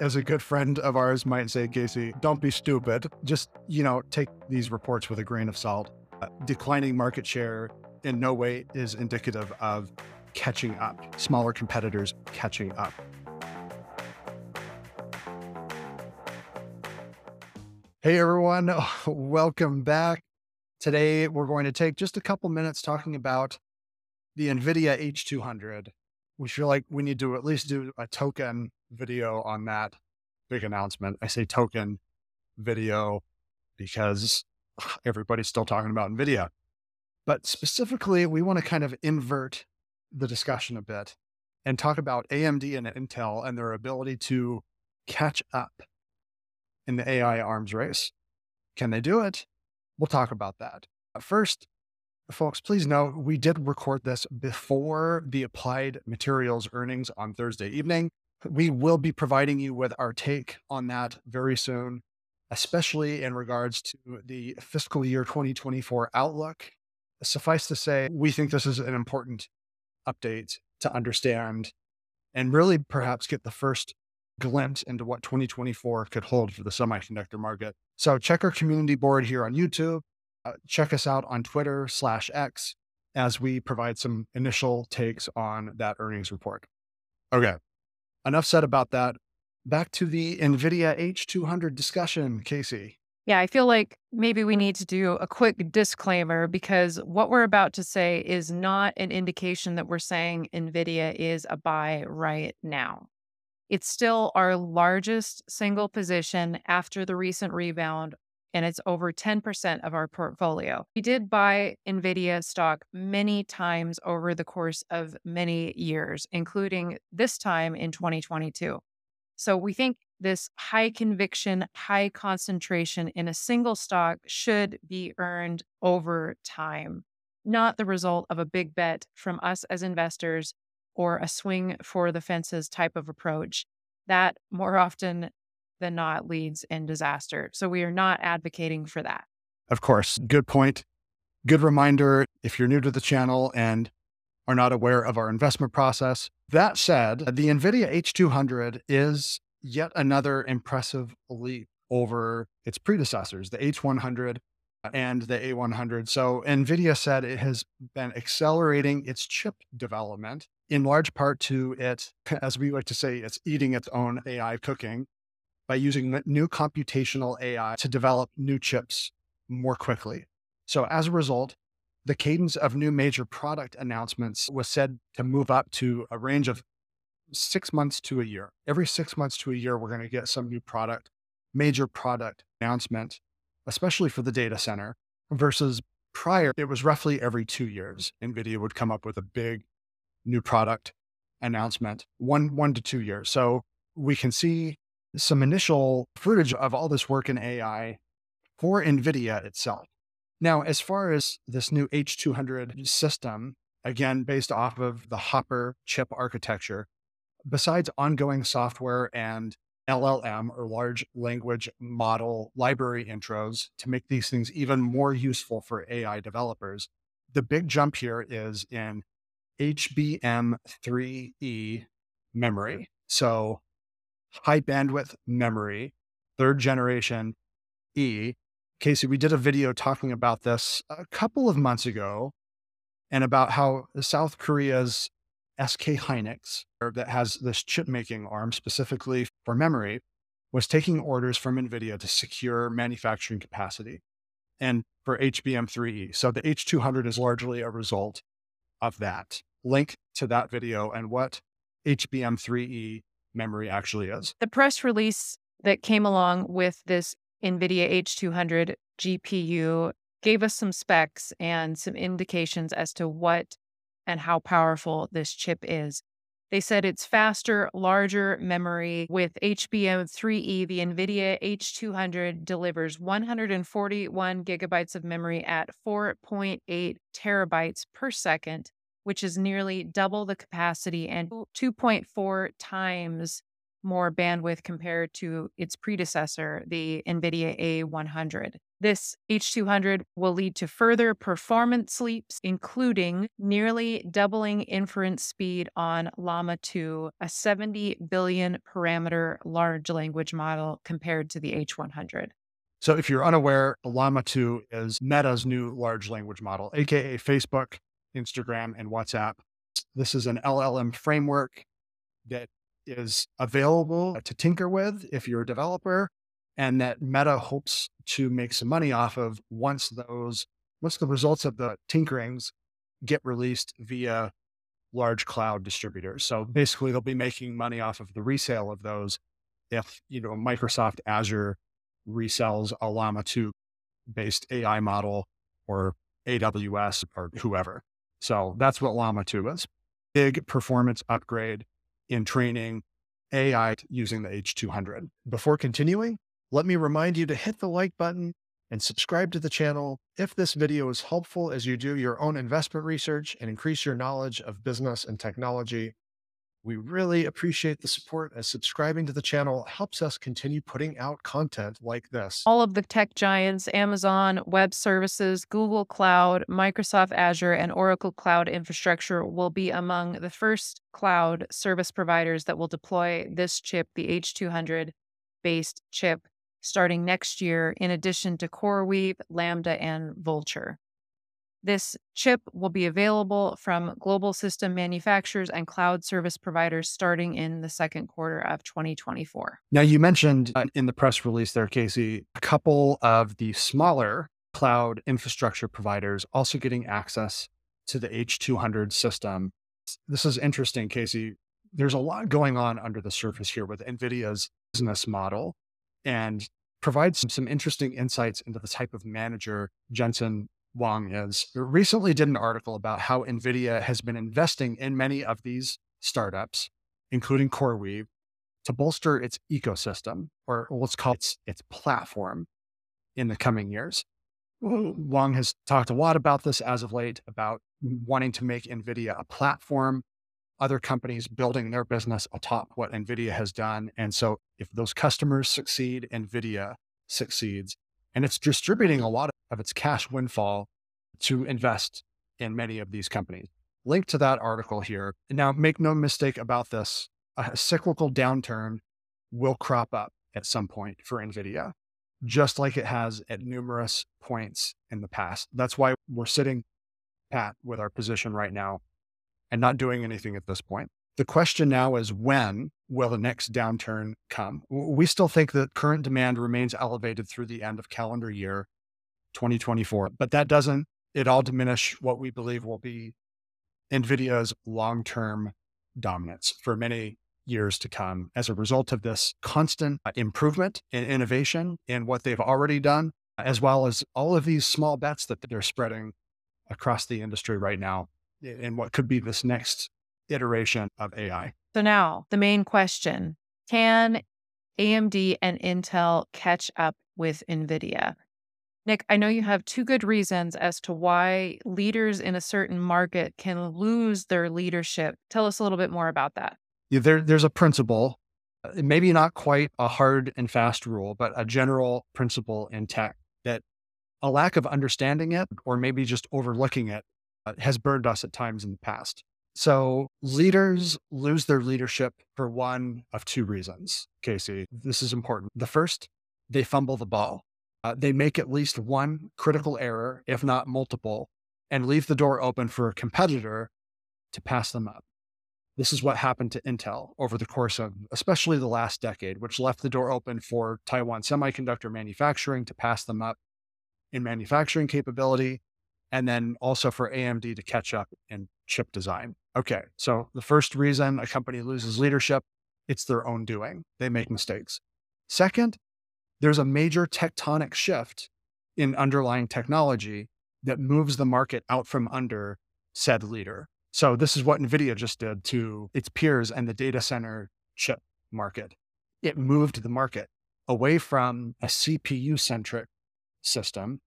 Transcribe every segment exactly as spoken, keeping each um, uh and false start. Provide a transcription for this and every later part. as a good friend of ours might say, Kasey, don't be stupid. Just, you know, take these reports with a grain of salt. Uh, declining market share in no way is indicative of catching up, smaller competitors catching up. Hey everyone, welcome back. Today, we're going to take just a couple minutes talking about the NVIDIA H two hundred. We feel like we need to at least do a token video on that big announcement. I say token video because everybody's still talking about NVIDIA. But specifically, we want to kind of invert the discussion a bit and talk about A M D and Intel and their ability to catch up in the A I arms race. Can they do it? We'll talk about that. First, folks, please know we did record this before the Applied Materials earnings on Thursday evening. We will be providing you with our take on that very soon, especially in regards to the fiscal year twenty twenty-four outlook. Suffice to say, we think this is an important update to understand and really perhaps get the first glimpse into what twenty twenty-four could hold for the semiconductor market. So check our community board here on YouTube. Uh, check us out on Twitter slash X as we provide some initial takes on that earnings report. Okay, enough said about that. Back to the NVIDIA H two hundred discussion, Kasey. Yeah, I feel like maybe we need to do a quick disclaimer because what we're about to say is not an indication that we're saying NVIDIA is a buy right now. It's still our largest single position after the recent rebound, and it's over ten percent of our portfolio. We did buy NVIDIA stock many times over the course of many years, including this time in twenty twenty-two. So we think this high conviction, high concentration in a single stock should be earned over time, not the result of a big bet from us as investors or a swing for the fences type of approach. That more often than not leads in disaster. So we are not advocating for that. Of course. Good point. Good reminder if you're new to the channel and are not aware of our investment process. That said, the NVIDIA H two hundred is yet another impressive leap over its predecessors, the H one hundred and the A one hundred. So NVIDIA said it has been accelerating its chip development in large part to it, as we like to say, it's eating its own A I cooking by using new computational A I to develop new chips more quickly. So as a result, the cadence of new major product announcements was said to move up to a range of six months to a year. Every six months to a year, we're going to get some new product, major product announcement, especially for the data center, versus prior, it was roughly every two years, NVIDIA would come up with a big new product announcement, one, one to two years. So we can see some initial footage of all this work in A I for NVIDIA itself. Now, as far as this new H two hundred system, again, based off of the Hopper chip architecture, besides ongoing software and L L M or large language model library intros to make these things even more useful for A I developers, the big jump here is in H B M three E memory. So high bandwidth memory, third generation E. Kasey, we did a video talking about this a couple of months ago and about how South Korea's S K Hynix, that has this chip making arm specifically for memory, was taking orders from NVIDIA to secure manufacturing capacity and for H B M three E. So the H two hundred is largely a result of that. Link to that video and what H B M three E memory actually is. The press release that came along with this NVIDIA H two hundred G P U gave us some specs and some indications as to what and how powerful this chip is. They said it's faster, larger memory. With H B M three E, the NVIDIA H two hundred delivers one hundred forty-one gigabytes of memory at four point eight terabytes per second, which is nearly double the capacity and two point four times more bandwidth compared to its predecessor, the NVIDIA A one hundred. This H two hundred will lead to further performance leaps, including nearly doubling inference speed on Llama two, a seventy billion parameter large language model compared to the H one hundred. So if you're unaware, Llama two is Meta's new large language model, aka Facebook, Instagram, and WhatsApp. This is an L L M framework that is available to tinker with if you're a developer, and that Meta hopes to make some money off of once those, once the results of the tinkerings get released via large cloud distributors. So basically they'll be making money off of the resale of those. If, you know, Microsoft Azure resells a Llama two based A I model, or A W S, or whoever. So that's what Llama two is. Big performance upgrade in training A I using the H two hundred. Before continuing, let me remind you to hit the like button and subscribe to the channel if this video is helpful as you do your own investment research and increase your knowledge of business and technology. We really appreciate the support, as subscribing to the channel helps us continue putting out content like this. All of the tech giants, Amazon Web Services, Google Cloud, Microsoft Azure, and Oracle Cloud Infrastructure will be among the first cloud service providers that will deploy this chip, the H two hundred-based chip, starting next year, in addition to CoreWeave, Lambda, and Vultr. This chip will be available from global system manufacturers and cloud service providers starting in the second quarter of twenty twenty-four. Now, you mentioned uh, in the press release there, Kasey, a couple of the smaller cloud infrastructure providers also getting access to the H two hundred system. This is interesting, Kasey. There's a lot going on under the surface here with NVIDIA's business model, and provides some, some interesting insights into the type of manager Jensen Huang is. Recently did an article about how NVIDIA has been investing in many of these startups, including CoreWeave, to bolster its ecosystem, or what's called its, its platform, in the coming years. Huang has talked a lot about this as of late, about wanting to make NVIDIA a platform, other companies building their business atop what NVIDIA has done. And so if those customers succeed, NVIDIA succeeds. And it's distributing a lot of its cash windfall to invest in many of these companies. Link to that article here. Now, make no mistake about this, a cyclical downturn will crop up at some point for NVIDIA, just like it has at numerous points in the past. That's why we're sitting pat with our position right now and not doing anything at this point. The question now is, when will the next downturn come? We still think that current demand remains elevated through the end of calendar year twenty twenty-four, but that doesn't at all diminish what we believe will be NVIDIA's long-term dominance for many years to come as a result of this constant improvement and innovation in what they've already done, as well as all of these small bets that they're spreading across the industry right now in what could be this next iteration of A I. So now the main question, can A M D and Intel catch up with NVIDIA? Nick, I know you have two good reasons as to why leaders in a certain market can lose their leadership. Tell us a little bit more about that. Yeah, there, there's a principle, maybe not quite a hard and fast rule, but a general principle in tech that a lack of understanding it, or maybe just overlooking it, uh, has burned us at times in the past. So leaders lose their leadership for one of two reasons, Kasey. This is important. The first, they fumble the ball. Uh, they make at least one critical error, if not multiple, and leave the door open for a competitor to pass them up. This is what happened to Intel over the course of especially the last decade, which left the door open for Taiwan Semiconductor Manufacturing to pass them up in manufacturing capability, and then also for A M D to catch up in chip design. Okay, so the first reason a company loses leadership, it's their own doing. They make mistakes. Second, there's a major tectonic shift in underlying technology that moves the market out from under said leader. So this is what NVIDIA just did to its peers and the data center chip market. It moved the market away from a C P U-centric system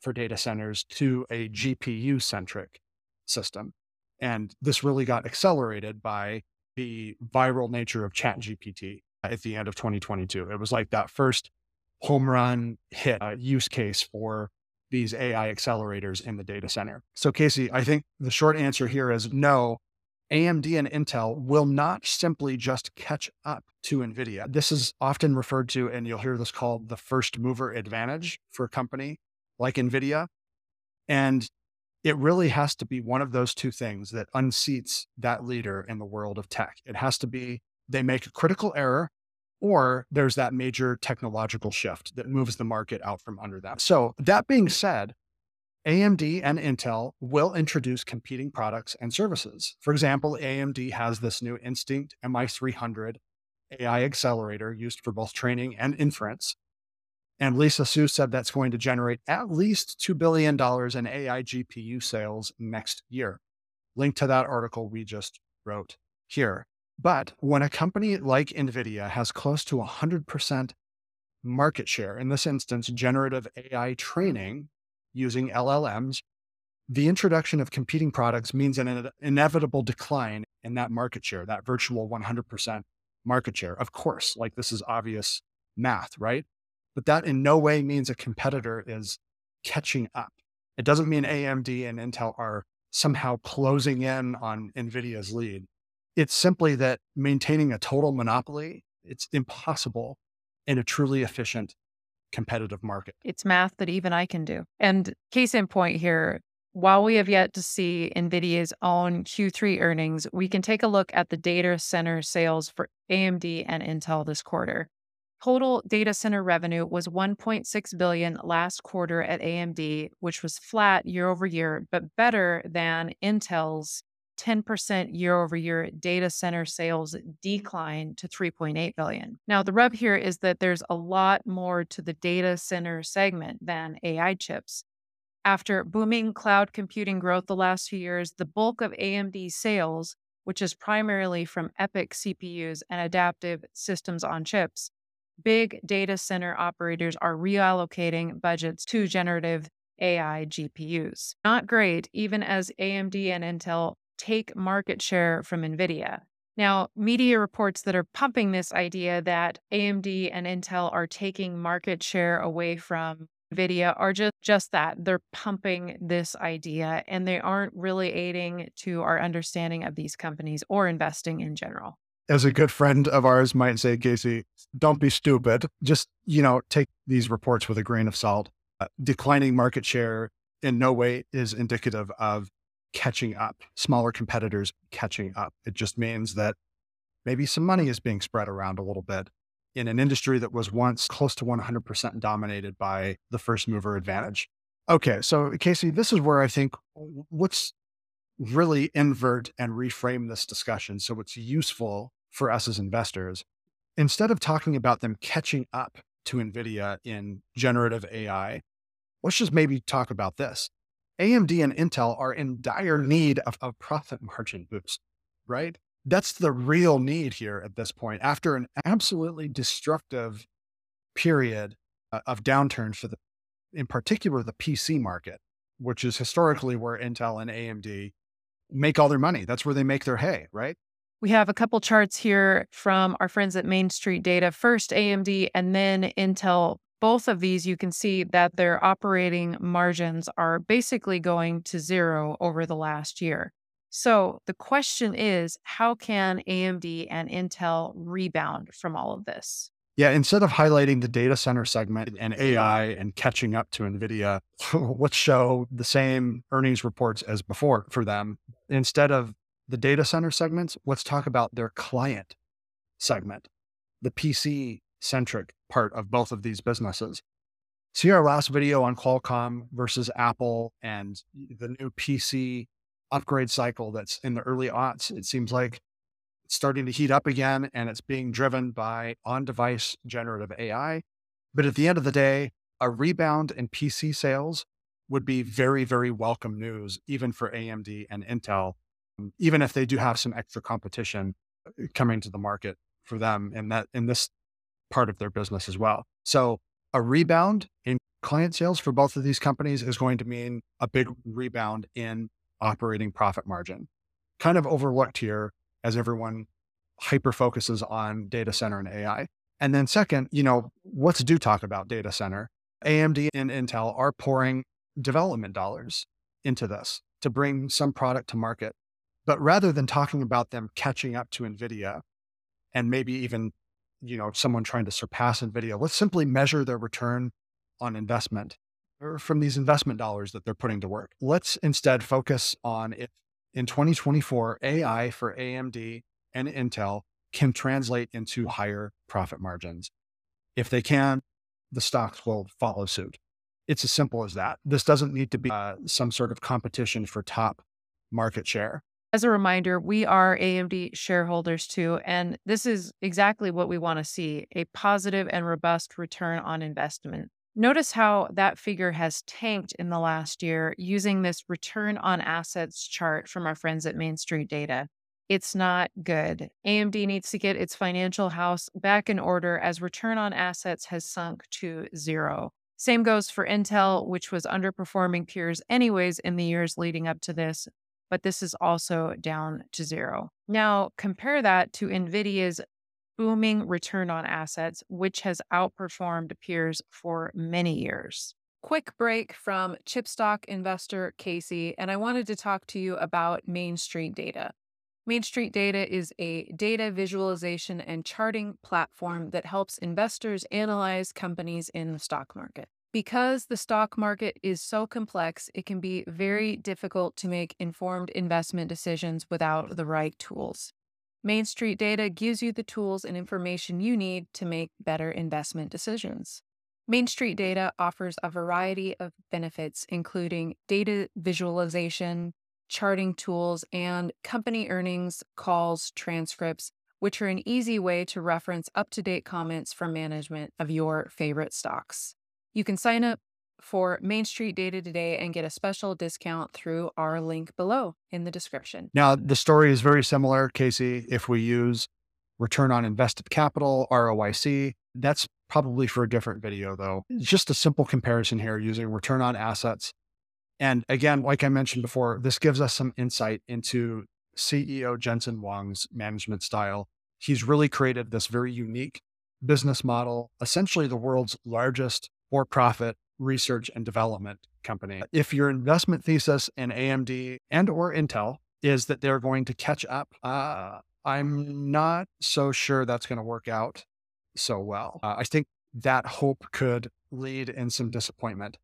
for data centers to a G P U-centric system. And this really got accelerated by the viral nature of ChatGPT. at the end of twenty twenty-two. It was like that first home run hit uh, use case for these A I accelerators in the data center. So Kasey, I think the short answer here is no, A M D and Intel will not simply just catch up to NVIDIA. This is often referred to, and you'll hear this called the first mover advantage for a company like NVIDIA. And it really has to be one of those two things that unseats that leader in the world of tech. It has to be they make a critical error, or there's that major technological shift that moves the market out from under them. So that being said, A M D and Intel will introduce competing products and services. For example, A M D has this new Instinct M I three hundred A I accelerator used for both training and inference. And Lisa Su said that's going to generate at least two billion dollars in A I G P U sales next year. Link to that article we just wrote here. But when a company like NVIDIA has close to one hundred percent market share, in this instance, generative A I training using L L Ms, the introduction of competing products means an inevitable decline in that market share, that virtual one hundred percent market share. Of course, like this is obvious math, right? But that in no way means a competitor is catching up. It doesn't mean A M D and Intel are somehow closing in on NVIDIA's lead. It's simply that maintaining a total monopoly, it's impossible in a truly efficient competitive market. It's math that even I can do. And case in point here, while we have yet to see NVIDIA's own Q three earnings, we can take a look at the data center sales for A M D and Intel this quarter. Total data center revenue was one point six billion dollars last quarter at A M D, which was flat year over year, but better than Intel's ten percent year-over-year data center sales decline to three point eight billion dollars. Now, the rub here is that there's a lot more to the data center segment than A I chips. After booming cloud computing growth the last few years, the bulk of A M D sales, which is primarily from EPYC C P Us and adaptive systems on chips, big data center operators are reallocating budgets to generative A I G P Us. Not great, even as A M D and Intel take market share from NVIDIA. Now, media reports that are pumping this idea that A M D and Intel are taking market share away from NVIDIA are just, just that. They're pumping this idea, and they aren't really aiding to our understanding of these companies or investing in general. As a good friend of ours might say, Kasey, don't be stupid. Just, you know, take these reports with a grain of salt. Uh, declining market share in no way is indicative of catching up, smaller competitors catching up. It just means that maybe some money is being spread around a little bit in an industry that was once close to one hundred percent dominated by the first mover advantage. Okay, so Kasey, this is where I think let's really invert and reframe this discussion so it's useful for us as investors. Instead of talking about them catching up to NVIDIA in generative A I, let's just maybe talk about this. A M D and Intel are in dire need of a profit margin boost, right? That's the real need here at this point. After an absolutely destructive period of downturn for the, in particular, the P C market, which is historically where Intel and A M D make all their money. That's where they make their hay, right? We have a couple charts here from our friends at Main Street Data. First, A M D and then Intel. Both of these, you can see that their operating margins are basically going to zero over the last year. So the question is, how can A M D and Intel rebound from all of this? Yeah, instead of highlighting the data center segment and A I and catching up to NVIDIA, let's show the same earnings reports as before for them. Instead of the data center segments, let's talk about their client segment, the P C-centric part of both of these businesses. See our last video on Qualcomm versus Apple and the new P C upgrade cycle that's in the early aughts. It seems like it's starting to heat up again, and it's being driven by on-device generative A I. But at the end of the day, a rebound in P C sales would be very, very welcome news, even for A M D and Intel, even if they do have some extra competition coming to the market for them in that in this part of their business as well. So a rebound in client sales for both of these companies is going to mean a big rebound in operating profit margin. Kind of overlooked here as everyone hyper-focuses on data center and A I. And then second, you know, let's do talk about data center. A M D and Intel are pouring development dollars into this to bring some product to market. But rather than talking about them catching up to NVIDIA and maybe even, you know, someone trying to surpass NVIDIA, let's simply measure their return on investment or from these investment dollars that they're putting to work. Let's instead focus on if in twenty twenty-four, A I for A M D and Intel can translate into higher profit margins. If they can, the stocks will follow suit. It's as simple as that. This doesn't need to be uh, some sort of competition for top market share. As a reminder, we are A M D shareholders too, and this is exactly what we want to see, a positive and robust return on investment. Notice how that figure has tanked in the last year using this return on assets chart from our friends at Main Street Data. It's not good. A M D needs to get its financial house back in order as return on assets has sunk to zero. Same goes for Intel, which was underperforming peers anyways in the years leading up to this. But this is also down to zero. Now, compare that to NVIDIA's booming return on assets, which has outperformed peers for many years. Quick break from chipstock investor Kasey, and I wanted to talk to you about Main Street Data. Main Street Data is a data visualization and charting platform that helps investors analyze companies in the stock market. Because the stock market is so complex, it can be very difficult to make informed investment decisions without the right tools. Main Street Data gives you the tools and information you need to make better investment decisions. Main Street Data offers a variety of benefits, including data visualization, charting tools, and company earnings, calls, transcripts, which are an easy way to reference up-to-date comments from management of your favorite stocks. You can sign up for Main Street Data today and get a special discount through our link below in the description. Now, the story is very similar, Kasey, if we use return on invested capital, R O I C. That's probably for a different video, though. Just a simple comparison here using return on assets. And again, like I mentioned before, this gives us some insight into C E O Jensen Huang's management style. He's really created this very unique business model, essentially the world's largest for-profit research and development company. If your investment thesis in A M D and or Intel is that they're going to catch up, uh, I'm not so sure that's going to work out so well. Uh, I think that hope could lead in some disappointment.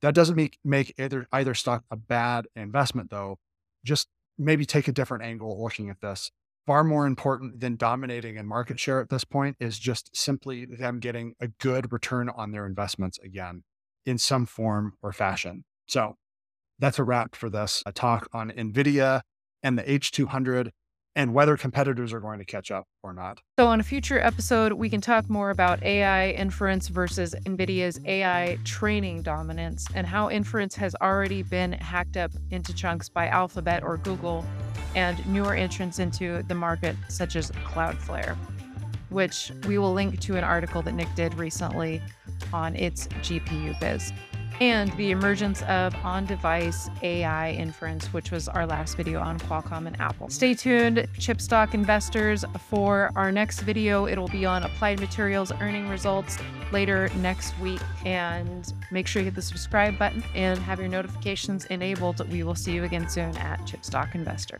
That doesn't make, make either, either stock a bad investment, though. Just maybe take a different angle looking at this. Far more important than dominating in market share at this point is just simply them getting a good return on their investments again, in some form or fashion. So that's a wrap for this a talk on NVIDIA and the H two hundred and whether competitors are going to catch up or not. So on a future episode, we can talk more about A I inference versus NVIDIA's A I training dominance and how inference has already been hacked up into chunks by Alphabet or Google, and newer entrants into the market, such as Cloudflare, which we will link to an article that Nick did recently on its G P U biz, and the emergence of on-device A I inference, which was our last video on Qualcomm and Apple. Stay tuned, chipstock investors, for our next video. It'll be on Applied Materials earning results later next week, and make sure you hit the subscribe button and have your notifications enabled. We will see you again soon at Chipstock Investor.